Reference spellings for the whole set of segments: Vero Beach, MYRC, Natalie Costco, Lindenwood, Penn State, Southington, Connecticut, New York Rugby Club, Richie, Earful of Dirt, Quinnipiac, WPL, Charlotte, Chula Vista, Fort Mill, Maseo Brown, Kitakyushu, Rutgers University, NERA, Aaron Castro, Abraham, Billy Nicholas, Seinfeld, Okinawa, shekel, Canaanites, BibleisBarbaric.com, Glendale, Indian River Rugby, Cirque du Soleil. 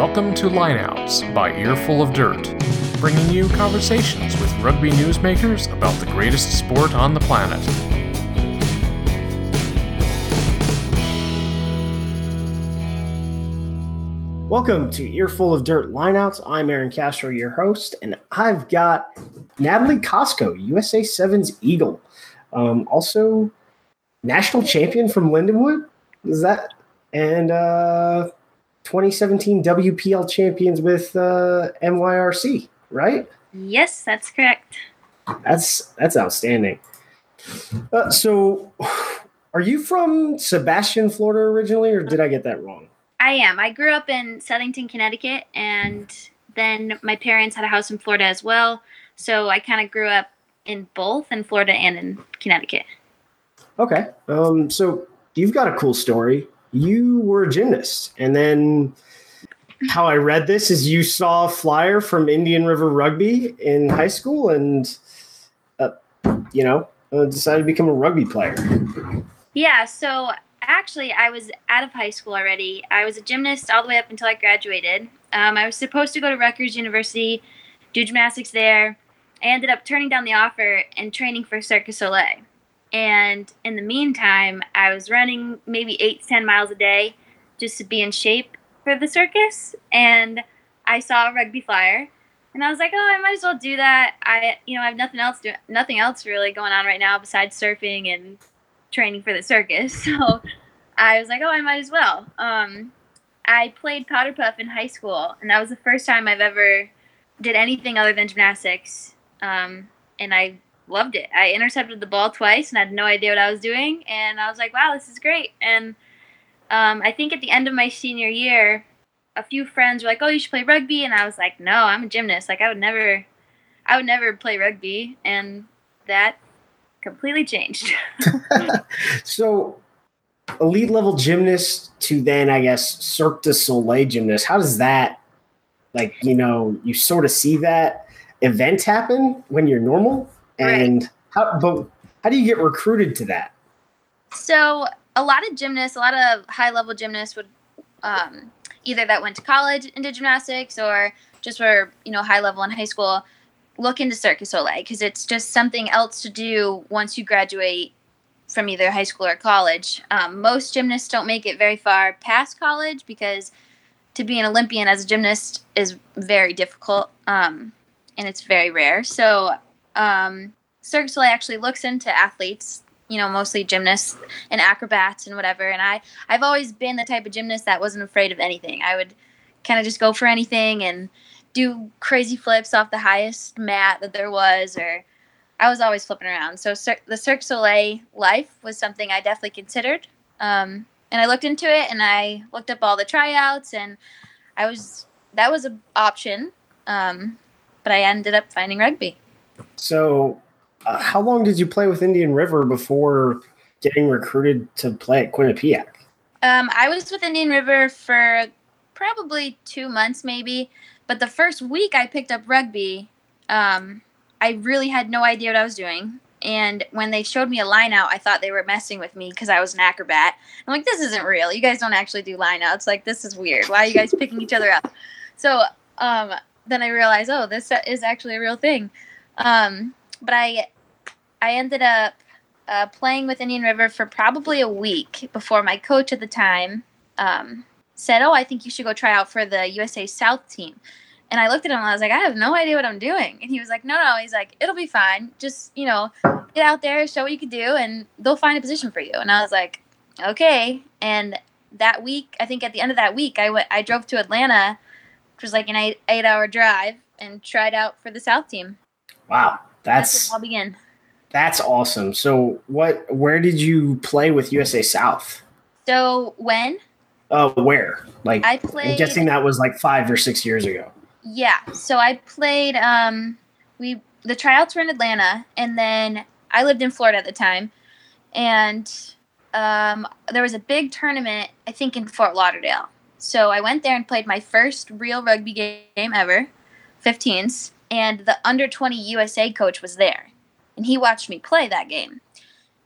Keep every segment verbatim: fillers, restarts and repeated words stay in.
Welcome to Lineouts by Earful of Dirt, bringing you conversations with rugby newsmakers about the greatest sport on the planet. Welcome to Earful of Dirt Lineouts. I'm Aaron Castro, your host, and I've got Natalie Costco, U S A Sevens Eagle, um, also national champion from Lindenwood. Is that? And uh, twenty seventeen W P L champions with uh, M Y R C, right? Yes, that's correct. That's that's outstanding. Uh, so, are you from Sebastian, Florida originally, or did I get that wrong? I am. I grew up in Southington, Connecticut, and then my parents had a house in Florida as well. So I kind of grew up in both in Florida and in Connecticut. Okay. Um, so you've got a cool story. You were a gymnast, and then how I read this is you saw a flyer from Indian River Rugby in high school and, uh, you know, uh, decided to become a rugby player. Yeah, so actually I was out of high school already. I was a gymnast all the way up until I graduated. Um, I was supposed to go to Rutgers University, do gymnastics there. I ended up turning down the offer and training for Cirque du Soleil. And in the meantime, I was running maybe eight to ten miles a day just to be in shape for the circus. And I saw a rugby flyer, and I was like, "Oh, I might as well do that." I, you know, I have nothing else to, nothing else really going on right now besides surfing and training for the circus. So I was like, "Oh, I might as well." Um, I played powder puff in high school, and that was the first time I've ever did anything other than gymnastics. Um, and I. Loved it. I intercepted the ball twice and I had no idea what I was doing. And I was like, wow, this is great. And um, I think at the end of my senior year, a few friends were like, oh, you should play rugby. And I was like, no, I'm a gymnast. Like I would never, I would never play rugby. And that completely changed. So elite level gymnast to then, I guess, Cirque du Soleil gymnast. How does that, like, you know, you sort of see that event happen when you're normal? And how, but how do you get recruited to that? So a lot of gymnasts, a lot of high-level gymnasts would um, either that went to college and did gymnastics or just were, you know, high-level in high school, look into Cirque du Soleil because it's just something else to do once you graduate from either high school or college. Um, most gymnasts don't make it very far past college because to be an Olympian as a gymnast is very difficult um, and it's very rare. So Um, Cirque du Soleil actually looks into athletes, you know, mostly gymnasts and acrobats and whatever. And I, I've always been the type of gymnast that wasn't afraid of anything. I would kind of just go for anything and do crazy flips off the highest mat that there was, or I was always flipping around. So Cir- the Cirque du Soleil life was something I definitely considered. Um, and I looked into it and I looked up all the tryouts and I was, that was an option. Um, but I ended up finding rugby. So uh, how long did you play with Indian River before getting recruited to play at Quinnipiac? Um, I was with Indian River for probably two months maybe, but the first week I picked up rugby, um, I really had no idea what I was doing. And when they showed me a lineout, I thought they were messing with me because I was an acrobat. I'm like, this isn't real. You guys don't actually do lineouts. Like, this is weird. Why are you guys picking each other up? So um, then I realized, oh, this is actually a real thing. Um, but I, I ended up, uh, playing with Indian River for probably a week before my coach at the time, um, said, oh, I think you should go try out for the U S A South team. And I looked at him and I was like, I have no idea what I'm doing. And he was like, no, no. He's like, it'll be fine. Just, you know, get out there, show what you can do, and they'll find a position for you. And I was like, okay. And that week, I think at the end of that week, I went, I drove to Atlanta, which was like an eight, eight hour drive, and tried out for the South team. Wow, that's, that's where I'll begin. That's awesome. So, what? Where did you play with U S A South? So when? Uh, where? Like I played. I'm guessing that was like five or six years ago. Yeah. So I played. Um, we the tryouts were in Atlanta, and then I lived in Florida at the time, and um, there was a big tournament I think in Fort Lauderdale. So I went there and played my first real rugby game ever, fifteens. And the under twenty U S A coach was there, and he watched me play that game.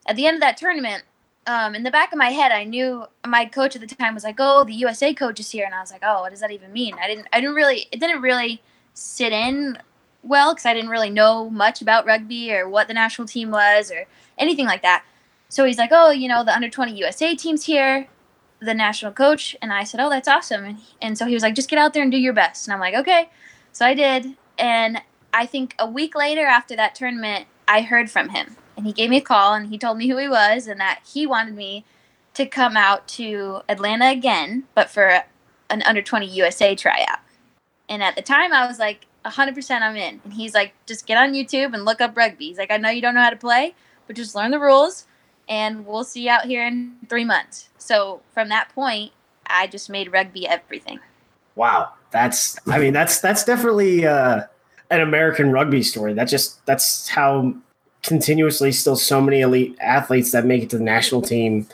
At the end of that tournament, um, in the back of my head, I knew my coach at the time was like, oh, the U S A coach is here. And I was like, oh, what does that even mean? I didn't, I didn't really, it didn't really sit in well, because I didn't really know much about rugby or what the national team was or anything like that. So he's like, oh, you know, the under twenty U S A team's here, the national coach. And I said, oh, that's awesome. And, and so he was like, just get out there and do your best. And I'm like, okay. So I did. And I think a week later after that tournament, I heard from him. And he gave me a call and he told me who he was and that he wanted me to come out to Atlanta again, but for an under twenty U S A tryout. And at the time I was like, one hundred percent I'm in. And he's like, just get on YouTube and look up rugby. He's like, I know you don't know how to play, but just learn the rules and we'll see you out here in three months. So from that point, I just made rugby everything. Wow. That's, I mean, that's, that's definitely uh, an American rugby story. That just, that's how continuously still so many elite athletes that make it to the national team,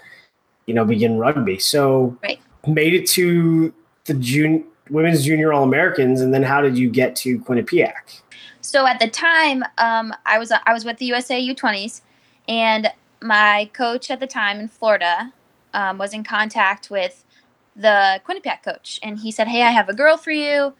you know, begin rugby. So right. Made it to the junior, Women's Junior All-Americans, and then how did you get to Quinnipiac? So at the time, um, I was I was with the U S A U twenties, and my coach at the time in Florida um, was in contact with the Quinnipiac coach, and he said, "Hey, I have a girl for you.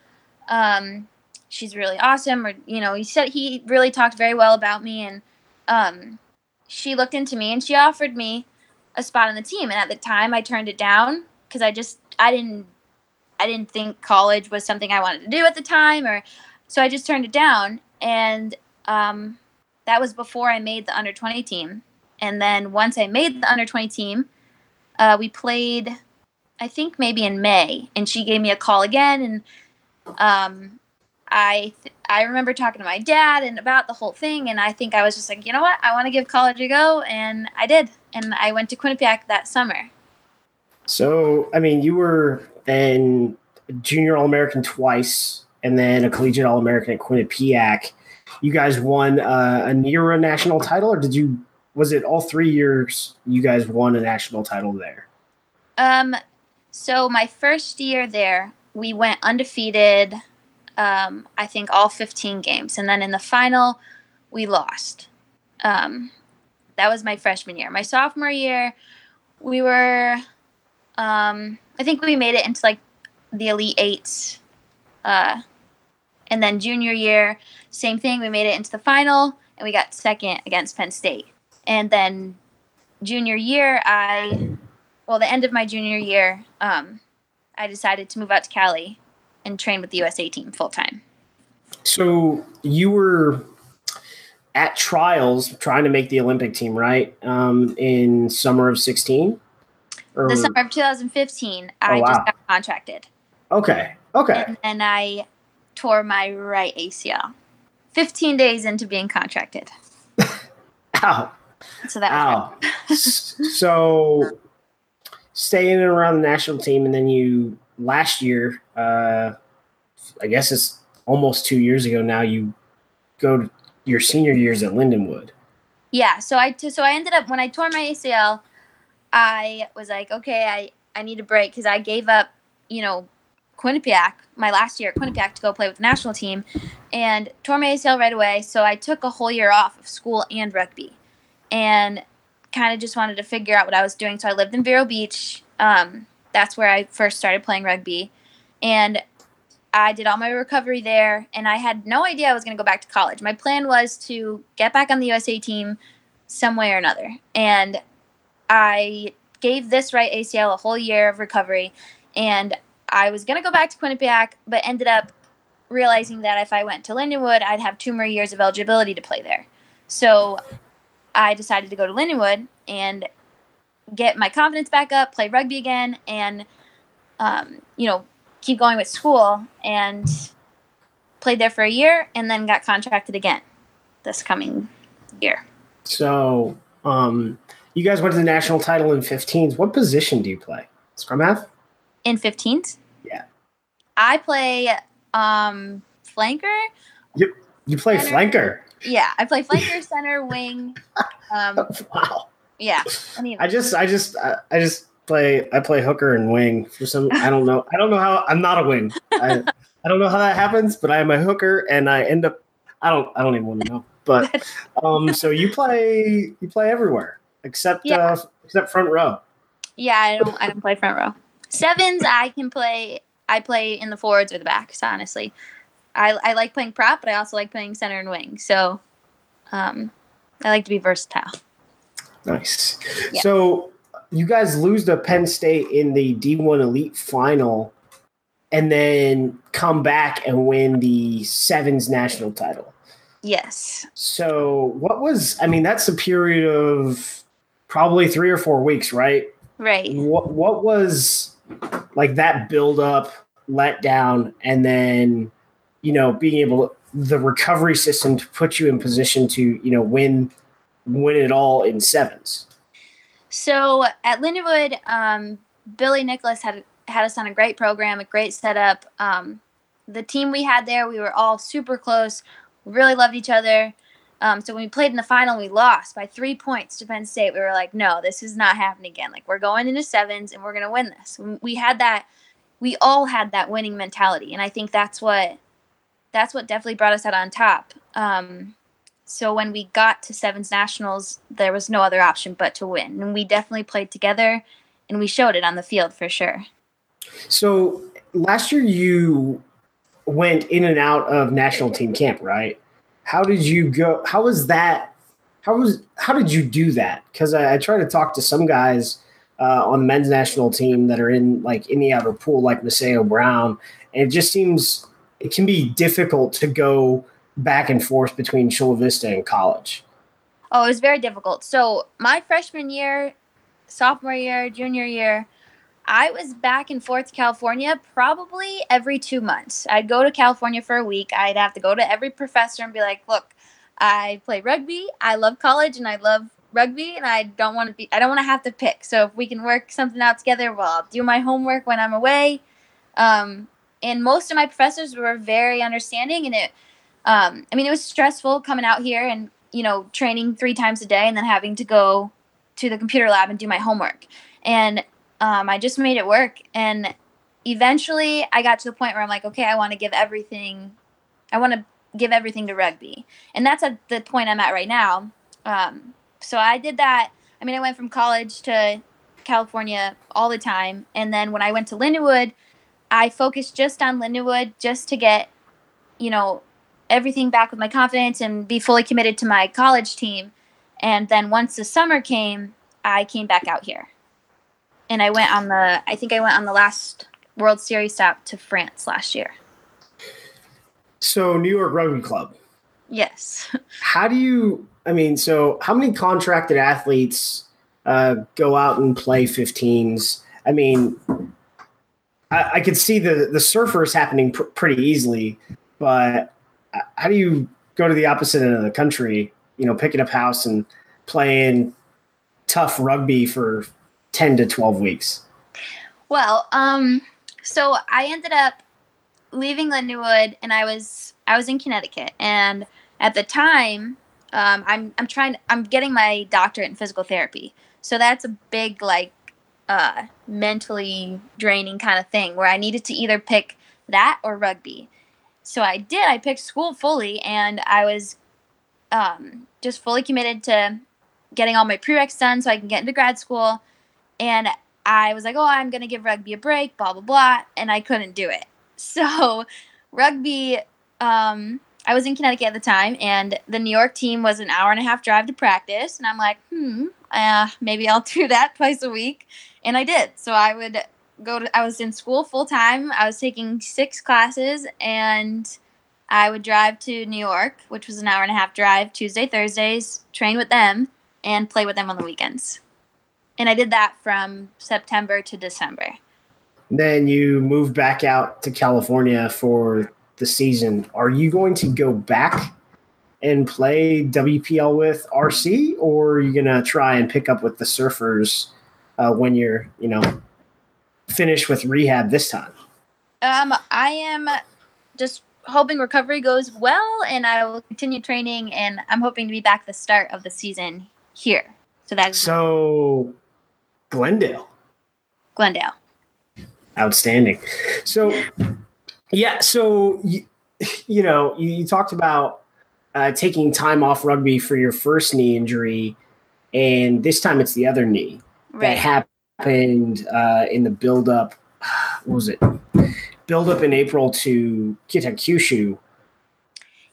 Um, she's really awesome." Or you know, he said he really talked very well about me, and um, she looked into me and she offered me a spot on the team. And at the time, I turned it down because I just I didn't. I didn't think college was something I wanted to do at the time, or so I just turned it down. And um, that was before I made the under twenty team. And then once I made the under twenty team, uh, we played, I think maybe in May, and she gave me a call again. And um, I th- I remember talking to my dad and about the whole thing. And I think I was just like, you know what, I want to give college a go. And I did. And I went to Quinnipiac that summer. So, I mean, you were then junior All-American twice, and then a collegiate All-American at Quinnipiac. You guys won uh, a N E R A national title, or did you? Was it all three years you guys won a national title there? Um, so my first year there, we went undefeated. Um, I think all fifteen games, and then in the final, we lost. Um, that was my freshman year. My sophomore year, we were. Um, I think we made it into like the Elite Eights. Uh, and then junior year, same thing. We made it into the final and we got second against Penn State. And then junior year, I, well, the end of my junior year, um, I decided to move out to Cali and train with the U S A team full time. So you were at trials trying to make the Olympic team, right? Um, in summer of sixteen? Or the summer of two thousand fifteen, oh, I wow. just got contracted. Okay, okay. And, and I tore my right A C L fifteen days into being contracted. Ow. So that Ow. was So staying around the national team, and then you, last year, uh, I guess it's almost two years ago now, you go to your senior years at Lindenwood. Yeah, so I, t- so I ended up, when I tore my A C L, I was like, okay, I, I need a break because I gave up, you know, Quinnipiac, my last year at Quinnipiac, to go play with the national team, and tore my A C L right away. So I took a whole year off of school and rugby and kind of just wanted to figure out what I was doing. So I lived in Vero Beach. Um, that's where I first started playing rugby. And I did all my recovery there, and I had no idea I was going to go back to college. My plan was to get back on the U S A team some way or another. And I gave this right A C L a whole year of recovery, and I was going to go back to Quinnipiac, but ended up realizing that if I went to Lindenwood, I'd have two more years of eligibility to play there. So I decided to go to Lindenwood and get my confidence back up, play rugby again, and, um, you know, keep going with school, and played there for a year and then got contracted again this coming year. So, um... you guys went to the national title in fifteens. What position do you play? Scrum half? In fifteens? Yeah. I play um, flanker. You, you play center. Flanker? Yeah, I play flanker, center, wing. Um, wow. Yeah. I just, I just, I, I just play. I play hooker and wing for some. I don't know. I don't know how. I'm not a wing. I, I don't know how that happens, but I am a hooker, and I end up. I don't. I don't even want to know. But um, so you play. You play everywhere. Except yeah. uh, except front row. Yeah, I don't. I don't play front row. Sevens, I can play. I play in the forwards or the backs. Honestly, I I like playing prop, but I also like playing center and wing. So, um, I like to be versatile. Nice. Yeah. So you guys lose to Penn State in the D one Elite Final, and then come back and win the sevens national title. Yes. So what was, I mean, that's a period of probably three or four weeks, right? Right. What what was like that build up, let down, and then, you know, being able to, the recovery system to put you in position to, you know, win, win it all in sevens. So at Lindenwood, um, Billy Nicholas had, had us on a great program, a great setup. Um, the team we had there, we were all super close. We really loved each other. Um, so when we played in the final, we lost by three points to Penn State. We were like, no, this is not happening again. Like, we're going into sevens and we're going to win this. We had that. We all had that winning mentality. And I think that's what, that's what definitely brought us out on top. Um, so when we got to sevens nationals, there was no other option but to win. And we definitely played together and we showed it on the field for sure. So last year you went in and out of national team camp, right? How did you go? How was that? How was, how did you do that? Cause I, I try to talk to some guys uh, on the men's national team that are in like in the outer pool, like Maseo Brown. And it just seems, it can be difficult to go back and forth between Chula Vista and college. Oh, it was very difficult. So my freshman year, sophomore year, junior year, I was back and forth to California probably every two months. I'd go to California for a week. I'd have to go to every professor and be like, look, I play rugby. I love college and I love rugby and I don't want to be, I don't want to have to pick. So if we can work something out together, well, I'll do my homework when I'm away. Um, and most of my professors were very understanding. And it, um, I mean, it was stressful coming out here and, you know, training three times a day and then having to go to the computer lab and do my homework. And Um, I just made it work, and eventually I got to the point where I'm like, okay, I want to give everything, I want to give everything to rugby, and that's at the point I'm at right now. Um, so I did that. I mean, I went from college to California all the time, and then when I went to Lindenwood, I focused just on Lindenwood just to get, you know, everything back with my confidence and be fully committed to my college team. And then once the summer came, I came back out here. And I went on the, I think I went on the last World Series stop to France last year. So New York Rugby Club. Yes. How do you, I mean, so how many contracted athletes uh, go out and play fifteens? I mean, I, I could see the, the surfers happening pr- pretty easily, but how do you go to the opposite end of the country, you know, picking up house and playing tough rugby for ten to twelve weeks? Well, um, so I ended up leaving Lindenwood, and I was I was in Connecticut, and at the time, um, I'm I'm trying I'm getting my doctorate in physical therapy, so that's a big like uh, mentally draining kind of thing where I needed to either pick that or rugby. So I did. I picked school fully, and I was um, just fully committed to getting all my prereqs done so I can get into grad school. And I was like, oh, I'm going to give rugby a break, blah, blah, blah. And I couldn't do it. So rugby, um, I was in Connecticut at the time, and the New York team was an hour and a half drive to practice. And I'm like, hmm, uh, maybe I'll do that twice a week. And I did. So I would go to, I was in school full time. I was taking six classes, and I would drive to New York, which was an hour and a half drive, Tuesday, Thursdays, train with them, and play with them on the weekends. And I did that from September to December. Then you moved back out to California for the season. Are you going to go back and play W P L with R C, or are you going to try and pick up with the surfers uh, when you're, you know, finished with rehab this time? Um, I am just hoping recovery goes well, and I will continue training, and I'm hoping to be back the start of the season here. So that's so... Glendale. Glendale. Outstanding. So, yeah, so, you, you know, you, you talked about uh, taking time off rugby for your first knee injury, and this time it's the other knee. right. that happened uh, in the build-up. What was it? Build-up in April to Kitakyushu.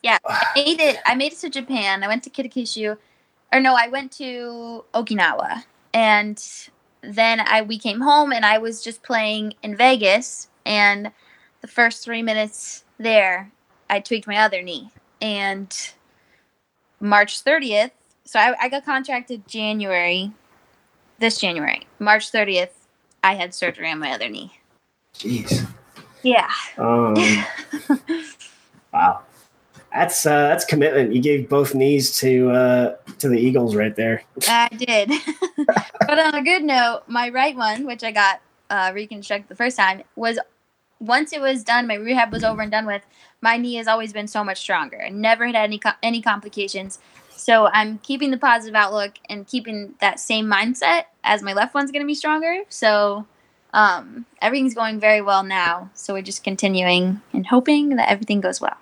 Yeah, I made it. I made it to Japan. I went to Kitakyushu, or no, I went to Okinawa, and then I we came home, and I was just playing in Vegas, and the first three minutes there, I tweaked my other knee, and March thirtieth. So I, I got contracted January, this January, March thirtieth. I had surgery on my other knee. Jeez. Yeah. Um, wow. That's uh, that's commitment. You gave both knees to uh, to the Eagles right there. I did. But on a good note, my right one, which I got uh, reconstructed the first time, was once it was done, my rehab was over and done with, my knee has always been so much stronger. I never had any co- any complications. So I'm keeping the positive outlook and keeping that same mindset as my left one's going to be stronger. So um, everything's going very well now. So we're just continuing and hoping that everything goes well.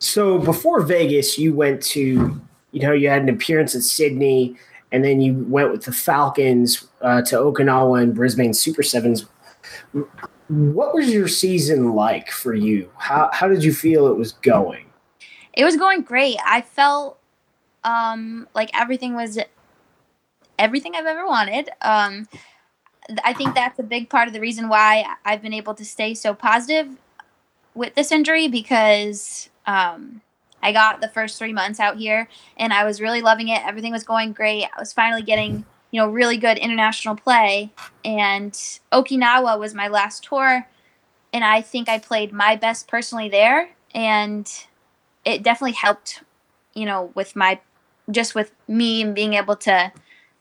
So before Vegas, you went to, you know, you had an appearance at Sydney, and then you went with the Falcons uh, to Okinawa and Brisbane Super Sevens. What was your season like for you? How how did you feel it was going? It was going great. I felt um, like everything was everything I've ever wanted. Um, I think that's a big part of the reason why I've been able to stay so positive with this injury, because um, I got the first three months out here and I was really loving it. Everything was going great. I was finally getting, you know, really good international play, and Okinawa was my last tour, and I think I played my best personally there, and it definitely helped, you know, with my, just with me and being able to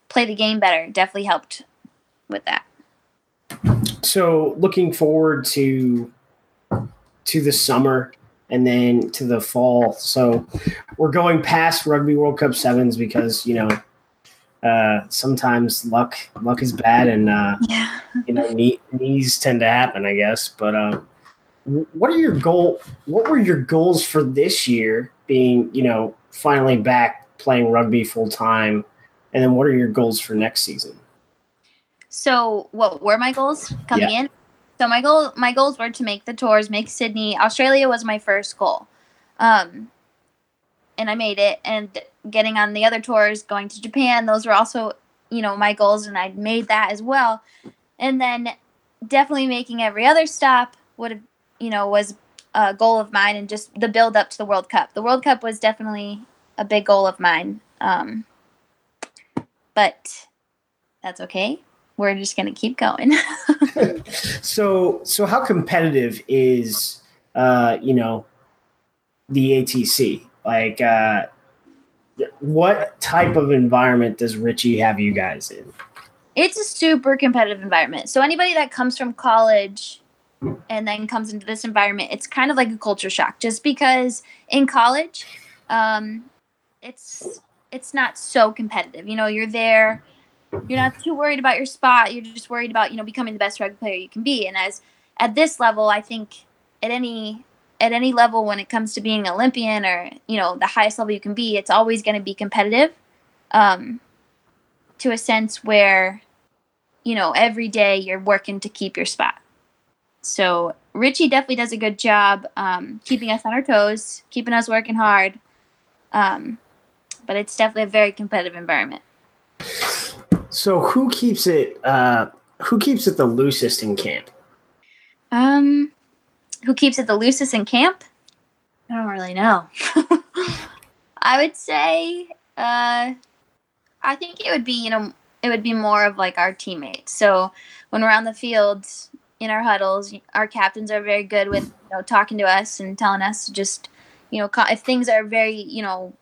play the game better, definitely helped with that. So looking forward to to the summer and then to the fall. So we're going past Rugby World Cup sevens because, you know, uh, sometimes luck, luck is bad, and, uh, yeah. you know, knee, knees tend to happen, I guess. But, um, what are your goal? What were your goals for this year, being, you know, finally back playing rugby full time? And then what are your goals for next season? So what were my goals coming yeah. in? So my goal, my goals were to make the tours, make Sydney. Australia was my first goal. Um, and I made it, and getting on the other tours, going to Japan, those were also, you know, my goals, and I made that as well. And then definitely making every other stop would have, you know, was a goal of mine, and just the build up to the World Cup. The World Cup was definitely a big goal of mine. Um, but that's okay. We're just going to keep going. So, so how competitive is, uh, you know, the A T C? Like, uh, what type of environment does Richie have you guys in? It's a super competitive environment. So anybody that comes from college and then comes into this environment, it's kind of like a culture shock, just because in college, um, it's, it's not so competitive. You know, you're there, you're not too worried about your spot. You're just worried about, you know, becoming the best rugby player you can be. And as at this level, I think at any, at any level, when it comes to being an Olympian or, you know, the highest level you can be, it's always going to be competitive, um, to a sense where, you know, every day you're working to keep your spot. So Richie definitely does a good job, um, keeping us on our toes, keeping us working hard. Um, but it's definitely a very competitive environment. So who keeps it, uh, who keeps it the loosest in camp? Um, who keeps it the loosest in camp? I don't really know. I would say, uh, I think it would be, you know, it would be more of like our teammates. So when we're on the field in our huddles, our captains are very good with, you know, talking to us and telling us to just, you know, if things are very, you know,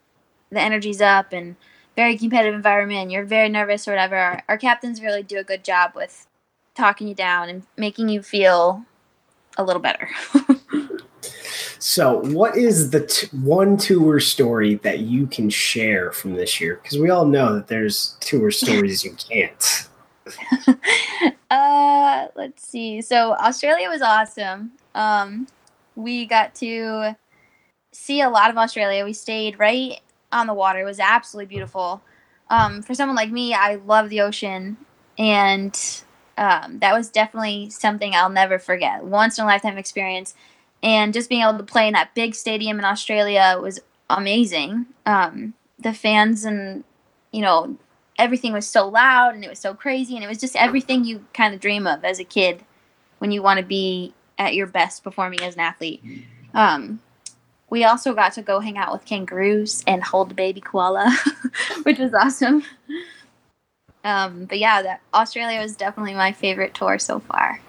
the energy's up and very competitive environment and you're very nervous or whatever, our, our captains really do a good job with talking you down and making you feel a little better. So what is the t- one tour story that you can share from this year? Because we all know that there's tour stories you can't. uh, let's see. So Australia was awesome. Um, we got to see a lot of Australia. We stayed right on the water. It was absolutely beautiful. Um, for someone like me, I love the ocean. And um, that was definitely something I'll never forget. Once in a lifetime experience. And just being able to play in that big stadium in Australia was amazing. Um, the fans and, you know, everything was so loud and it was so crazy. And it was just everything you kind of dream of as a kid when you want to be at your best performing as an athlete. Um, we also got to go hang out with kangaroos and hold the baby koala, which was awesome. Um, but yeah, that Australia was definitely my favorite tour so far.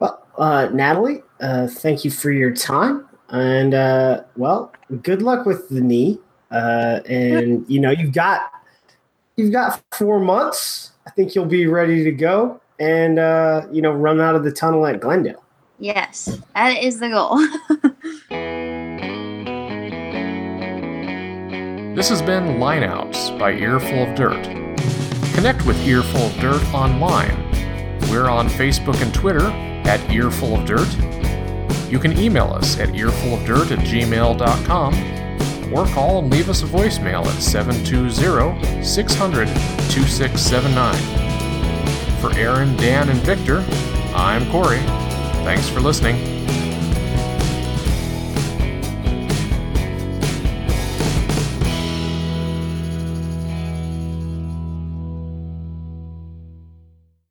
Well, uh, Natalie, uh, thank you for your time. And, uh, well, good luck with the knee. Uh, and, you know, you've got you've got four months. I think you'll be ready to go and, uh, you know, run out of the tunnel at Glendale. Yes, that is the goal. This has been Lineouts by Earful of Dirt. Connect with Earful of Dirt online. We're on Facebook and Twitter at Earful of Dirt. You can email us at earfulofdirt at gmail dot com or call and leave us a voicemail at seven two zero, six hundred, two six seven nine. For Aaron, Dan, and Victor, I'm Corey. Thanks for listening.